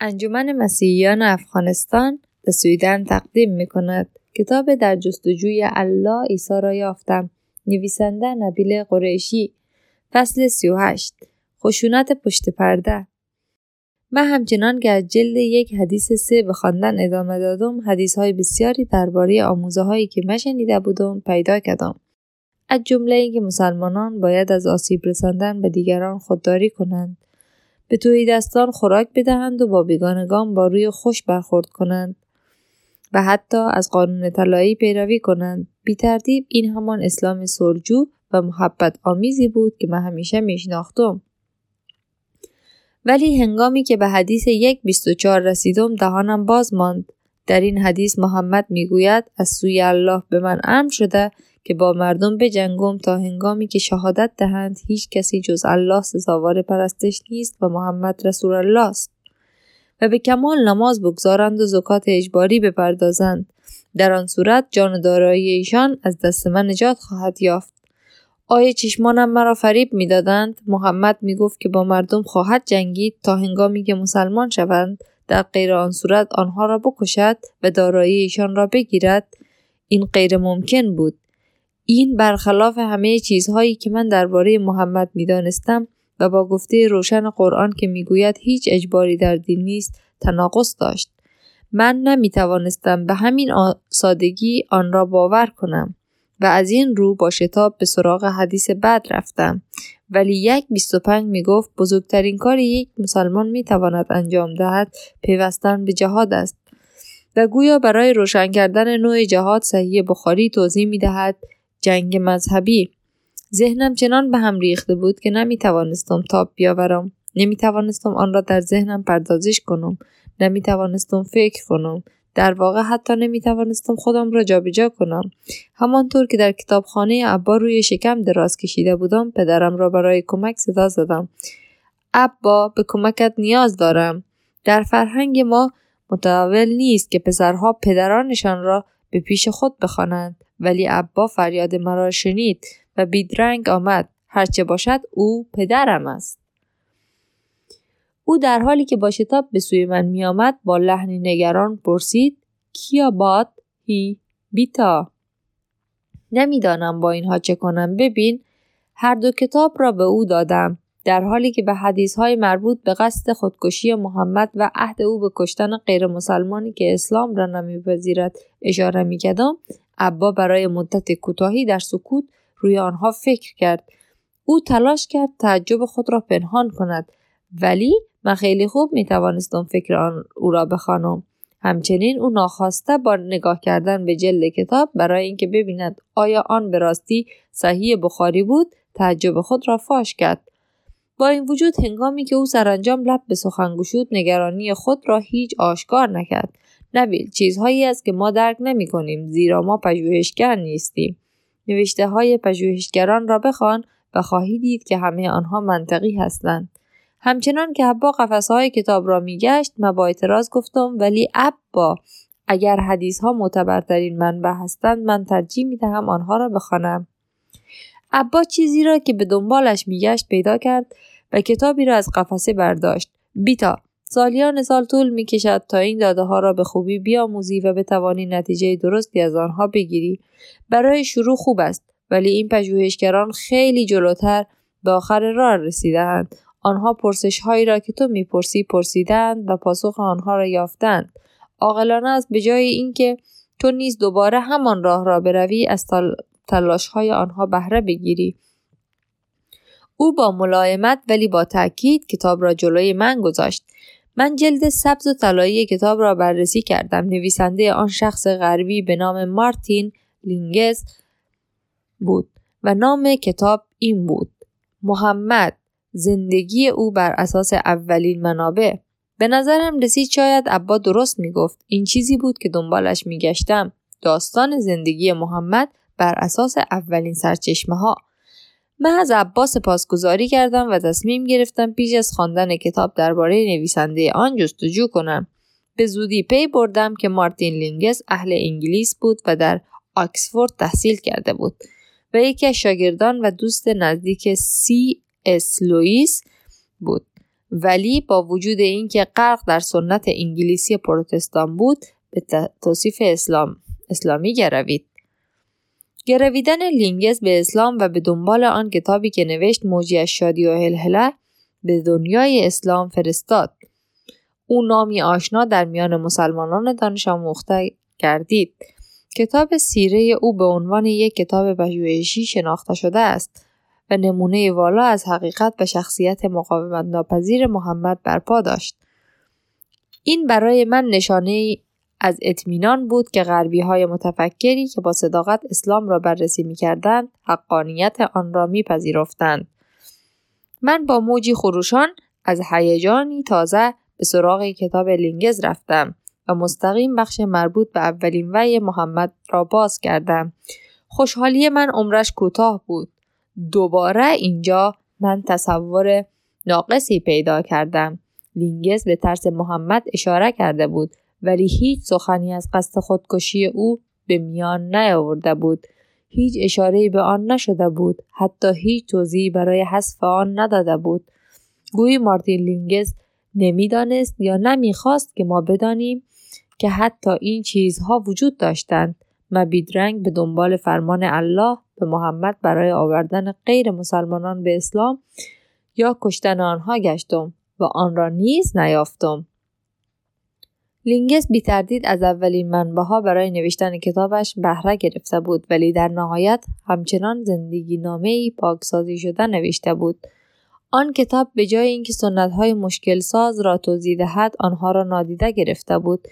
انجمن مسیحیان افغانستان به سویدن تقدیم می‌کند کتاب در جستجوی الله عیسی را یافتم، نویسنده نبیل قریشی، فصل 38، خشونت پشت پرده. من همچنان که از جلد یک حدیث 3 به خواندن ادامه دادم، حدیث‌های بسیاری درباره آموزه‌هایی که من شنیده بودم پیدا کردم، از جمله اینکه مسلمانان باید از آسیب رساندن به دیگران خودداری کنند، به توحیدستان خوراک بدهند و با بیگانگان با روی خوش برخورد کنند و حتی از قانون طلایی پیروی کنند. بی تردید این همان اسلام سرجو و محبت آمیزی بود که من همیشه میشناختم. ولی هنگامی که به حدیث 1:24 رسیدم دهانم باز ماند. در این حدیث محمد میگوید از سوی الله به من امر شده که با مردم بجنگم تا هنگامی که شهادت دهند هیچ کسی جز الله سزاوار پرستش نیست و محمد رسول الله است، و به کمال نماز بگذارند و زکات اجباری بپردازند، در آن صورت جان و دارایی ایشان از دست من نجات خواهد یافت. آیا چشمانم مرا فریب می‌دادند؟ محمد می‌گفت که با مردم خواهد جنگید تا هنگامی که مسلمان شوند، در غیر آن صورت آنها را بکشد و دارایی ایشان را بگیرد. این غیر ممکن بود. این برخلاف همه چیزهایی که من درباره محمد می‌دانستم و با گفته روشن قرآن که می‌گوید هیچ اجباری در دین نیست تناقض داشت. من نمی‌توانستم به همین سادگی آن را باور کنم و از این رو با شتاب به سراغ حدیث بعد رفتم. ولی 1:25 میگفت بزرگترین کار یک مسلمان میتواند انجام دهد پیوستن به جهاد است، و گویا برای روشن کردن نوع جهاد صحیح بخاری توضیح میدهد جنگ مذهبی. ذهنم چنان به هم ریخته بود که نمیتوانستم تاب بیاورم، نمیتوانستم آن را در ذهنم پردازش کنم، نمیتوانستم فکر کنم، در واقع حتی نمیتوانستم خودم را جابجا کنم. همانطور که در کتابخانه ابا روی شکم دراز کشیده بودم، پدرم را برای کمک صدا زدم. ابا، به کمکت نیاز دارم. در فرهنگ ما متداول نیست که پسرها پدرانشان را به پیش خود بخوانند، ولی ابا فریاد مرا شنید و بیدرنگ آمد. هرچه باشد او پدرم است. او در حالی که با شتاب به سوی من می آمد با لحنی نگران پرسید کیا باد هی بیتا؟ نمیدانم با اینها چه کنم، ببین. هر دو کتاب را به او دادم، در حالی که به حدیث های مربوط به قصد خودکشی محمد و عهد او به کشتن غیر مسلمانی که اسلام را نمیپذیرد اشاره می کردم. ابا برای مدت کوتاهی در سکوت روی آنها فکر کرد. او تلاش کرد تعجب خود را پنهان کند، ولی من خیلی خوب میتوانستم فکر او را بخوانم. همچنین او ناخواسته با نگاه کردن به جلد کتاب برای اینکه ببیند آیا آن به راستی صحیح بخاری بود تعجب خود را فاش کرد. با این وجود هنگامی که او سرانجام لب به سخن گشود نگرانی خود را هیچ آشکار نکرد. نبیل، چیزهایی است که ما درک نمی کنیم زیرا ما پژوهشگر نیستیم. نوشته های پژوهشگران را بخوان و خواهی دید که همه آنها منطقی هستند. همچنان که ابا قفسه‌های کتاب را میگشت من با اعتراض گفتم ولی ابا، اگر حدیث ها معتبرترین منبع هستند من ترجیح میدهم آنها را بخوانم. ابا چیزی را که به دنبالش میگشت پیدا کرد و کتابی را از قفسه برداشت. بیتا، سالیان سال طول میکشد تا این داده ها را به خوبی بیاموزی و بتوانی نتیجه درستی از آنها بگیری. برای شروع خوب است، ولی این پژوهشگران خیلی جلوتر به آخر راه رسیده‌اند. آنها پرسش هایی را که تو میپرسی پرسیدند و پاسخ آنها را یافتند. عاقلانه است به جای اینکه تو نیز دوباره همان راه را بروی از تلاش های آنها بهره بگیری. او با ملایمت ولی با تأکید کتاب را جلوی من گذاشت. من جلد سبز و طلایی کتاب را بررسی کردم. نویسنده آن شخص غربی به نام مارتین لینگز بود و نام کتاب این بود: محمد، زندگی او بر اساس اولین منابع. به نظرم رسید شاید ابا درست میگفت. این چیزی بود که دنبالش میگشتم، داستان زندگی محمد بر اساس اولین سرچشمه ها. من از ابا سپاسگزاری کردم و تصمیم گرفتم پیش از خواندن کتاب درباره نویسنده آن جستجو کنم. به زودی پی بردم که مارتین لینگز اهل انگلیس بود و در آکسفورد تحصیل کرده بود و یکی از شاگردان و دوست نزدیک C.S. لوئیس بود ولی با وجود اینکه غرق در سنت انگلیسی پروتستان بود به توصیف اسلامی گروید. گرویدن لینگز به اسلام و به دنبال آن کتابی که نوشت موجی از شادی و هلهله به دنیای اسلام فرستاد. او نامی آشنا در میان مسلمانان دانش آموخته گردید. کتاب سیره او به عنوان یک کتاب پژوهشی شناخته شده است و نمونه والا از حقیقت و شخصیت مقاومت ناپذیر محمد برپا داشت. این برای من نشانه از اطمینان بود که غربی‌های متفکری که با صداقت اسلام را بررسی می‌کردند، حقانیت آن را می‌پذیرفتند. من با موجی خروشان از هیجانی تازه به سراغ کتاب لینگز رفتم و مستقیم بخش مربوط به اولین وحی محمد را باز کردم. خوشحالی من عمرش کوتاه بود. دوباره اینجا من تصور ناقصی پیدا کردم. لینگز به ترس محمد اشاره کرده بود ولی هیچ سخنی از قصد خودکشی او به میان نیاورده بود. هیچ اشاره‌ای به آن نشده بود. حتی هیچ توضیحی برای حذف آن نداده بود. گویی مارتین لینگز نمیدانست یا نمیخواست که ما بدانیم که حتی این چیزها وجود داشتند. ما بیدرنگ به دنبال فرمان الله به محمد برای آوردن غیر مسلمانان به اسلام یا کشتن آنها گشتم و آن را نیز نیافتم. لینگز بی تردید از اولین منبع‌ها برای نوشتن کتابش بهره گرفته بود ولی در نهایت همچنان زندگی نامه‌ای پاکسازی شده نوشته بود. آن کتاب به جای اینکه سنت‌های مشکل ساز را توضیح دهد آنها را نادیده گرفته بود.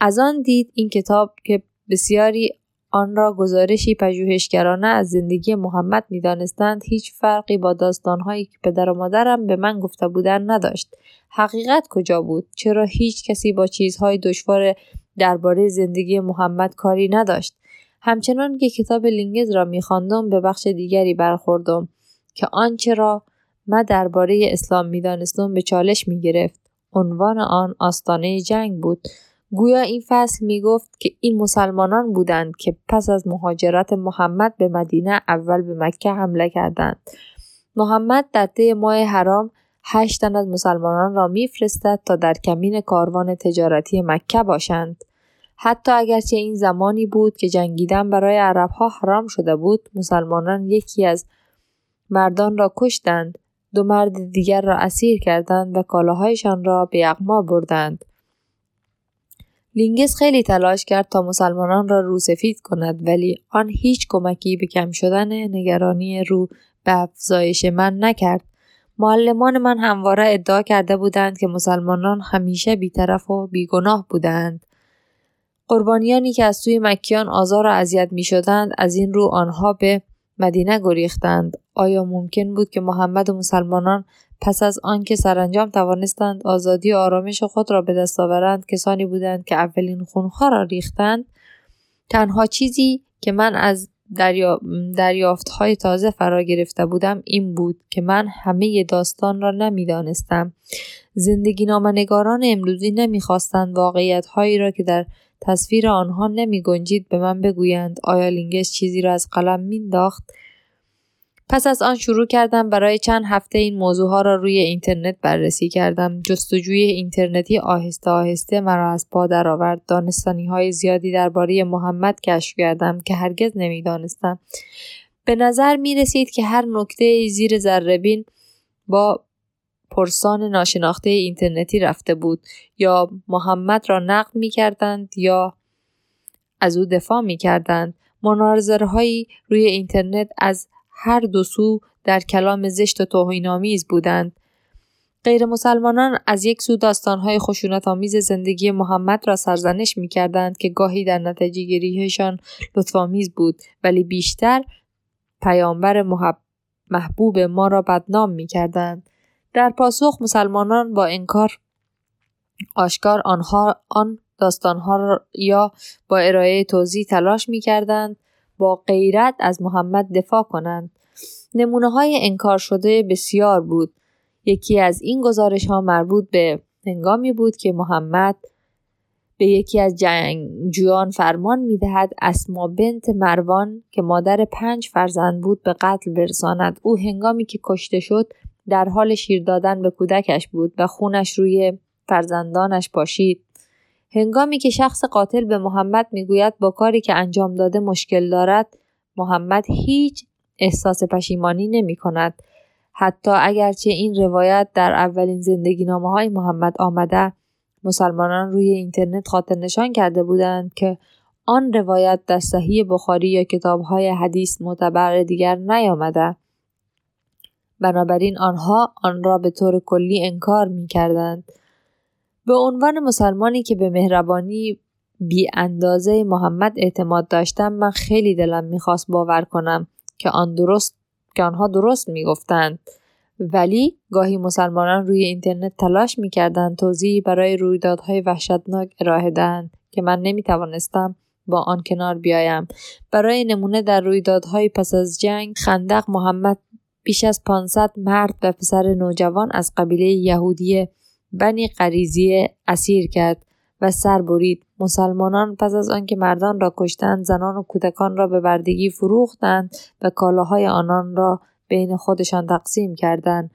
از آن دید این کتاب که بسیاری آن را گزارشی پژوهشگرانه از زندگی محمد می‌دانستند هیچ فرقی با داستان‌هایی که پدر و مادرم به من گفته بودند نداشت. حقیقت کجا بود؟ چرا هیچ کسی با چیزهای دشوار درباره زندگی محمد کاری نداشت؟ همچنان که کتاب لینگز را می‌خواندم به بخش دیگری برخوردم که آنچه را من درباره اسلام می‌دانستم به چالش می‌گرفت. عنوان آن آستانه جنگ بود. گویا این فصل میگفت که این مسلمانان بودند که پس از مهاجرت محمد به مدینه اول به مکه حمله کردند. محمد در طی ماه حرام 8 تن از مسلمانان را میفرستد تا در کمین کاروان تجارتی مکه باشند. حتی اگرچه این زمانی بود که جنگیدن برای عربها حرام شده بود، مسلمانان یکی از مردان را کشتند، 2 مرد دیگر را اسیر کردند و کالاهایشان را به یغما بردند. لینگز خیلی تلاش کرد تا مسلمانان را روسفید کند ولی آن هیچ کمکی به کم شدن نگرانی رو به افزایش من نکرد. معلمان من همواره ادعا کرده بودند که مسلمانان همیشه بی‌طرف و بیگناه بودند. قربانیانی که از سوی مکیان آزار و اذیت می‌شدند از این رو آنها به مدینه گریختند. آیا ممکن بود که محمد و مسلمانان پس از آنکه سرانجام توانستند آزادی و آرامش خود را به دست آورند کسانی بودند که اولین خون‌ها را ریختند؟ تنها چیزی که من از دریافت‌های تازه فرا گرفته بودم این بود که من همه داستان را نمی‌دانستم. زندگی نامه‌نگاران امروزی نمی‌خواستند واقعیت‌هایی را که در تصویر آنها نمی‌گنجید به من بگویند. آیا لینگز چیزی را از قلم می‌انداخت؟ پس از آن شروع کردم برای چند هفته این موضوعها را روی اینترنت بررسی کردم. جستجوی اینترنتی آهسته آهسته مرا از پا درآورد. دانستنی‌های زیادی درباره محمد کشف کردم که هرگز نمی‌دانستم. به نظر می‌رسید که هر نکته زیر ذره‌بین با پرسان ناشناخته اینترنتی رفته بود، یا محمد را نقد می‌کردند یا از او دفاع می‌کردند. مناظره‌هایی روی اینترنت از هر دو سو در کلام زشت و توهین‌آمیز بودند. غیر مسلمانان از یک سو داستان‌های خشونت‌آمیز زندگی محمد را سرزنش می‌کردند که گاهی در نتیجه‌گیری‌شان لطف‌آمیز بود ولی بیشتر پیامبر محبوب ما را بدنام می‌کردند. در پاسخ مسلمانان با انکار آشکار آن داستان‌ها را یا با ارائه توضیح تلاش می‌کردند با غیرت از محمد دفاع کنند. نمونه‌های انکار شده بسیار بود. یکی از این گزارش‌ها مربوط به هنگامی بود که محمد به یکی از جنگجویان فرمان می‌دهد اسما بنت مروان که مادر 5 فرزند بود به قتل برساند. او هنگامی که کشته شد در حال شیر دادن به کودکش بود و خونش روی فرزندانش پاشید. هنگامی که شخص قاتل به محمد میگوید با کاری که انجام داده مشکل دارد، محمد هیچ احساس پشیمانی نمی کند. حتی اگرچه این روایت در اولین زندگینامه‌های محمد آمده، مسلمانان روی اینترنت خاطر نشان کرده بودند که آن روایت در صحیح بخاری یا کتاب‌های حدیث معتبر دیگر نیامده. بنابراین آنها آن را به طور کلی انکار می‌کردند. به عنوان مسلمانی که به مهربانی بی اندازه محمد اعتماد داشتم، من خیلی دلم می‌خواست باور کنم که آنها درست می‌گفتند، ولی گاهی مسلمانان روی اینترنت تلاش می‌کردند توضیحی برای رویدادهای وحشتناک ارائه دهند که من نمی‌توانستم با آن کنار بیایم. برای نمونه در رویدادهای پس از جنگ خندق، محمد بیش از 500 مرد و پسر نوجوان از قبیله یهودی بنی قریزیه اسیر کرد و سر برید. مسلمانان پس از آنکه مردان را کشتند، زنان و کودکان را به بردگی فروختند و کالاهای آنان را بین خودشان تقسیم کردند.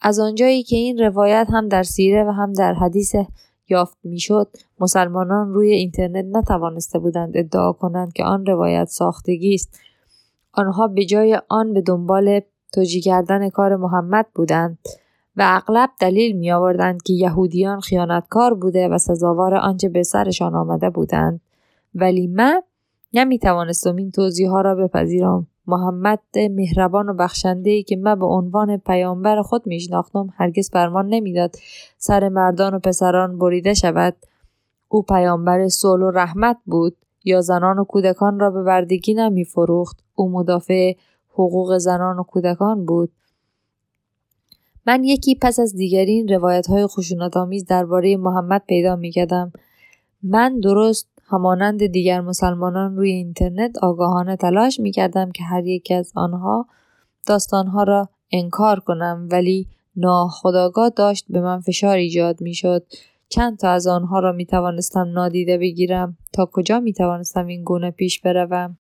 از آنجایی که این روایت هم در سیره و هم در حدیث یافت میشد، مسلمانان روی اینترنت نتوانسته بودند ادعا کنند که آن روایت ساختگی است. آنها به جای آن به دنبال توجیه کردن کار محمد بودند و اغلب دلیل می آوردند که یهودیان خیانتکار بوده و سزاوار آنچه به سرشان آمده بودند، ولی من نمی توانستم این توضیح ها را بپذیرم. محمد مهربان و بخشنده‌ای که من به عنوان پیامبر خود می شناختم هرگز فرمان نمی داد سر مردان و پسران بریده شود. او پیامبر صلح و رحمت بود، یا زنان و کودکان را به بردگی نمی فروخت. او مدافع حقوق زنان و کودکان بود. من یکی پس از دیگری این روایت‌های خشونت‌آمیز درباره محمد پیدا می‌کردم. من درست همانند دیگر مسلمانان روی اینترنت آگاهانه تلاش می‌کردم که هر یک از آنها داستان‌ها را انکار کنم، ولی ناخودآگاه داشت به من فشار ایجاد می‌شد. چند تا از آنها را می‌توانستم نادیده بگیرم. تا کجا می‌توانستم این گونه پیش بروم؟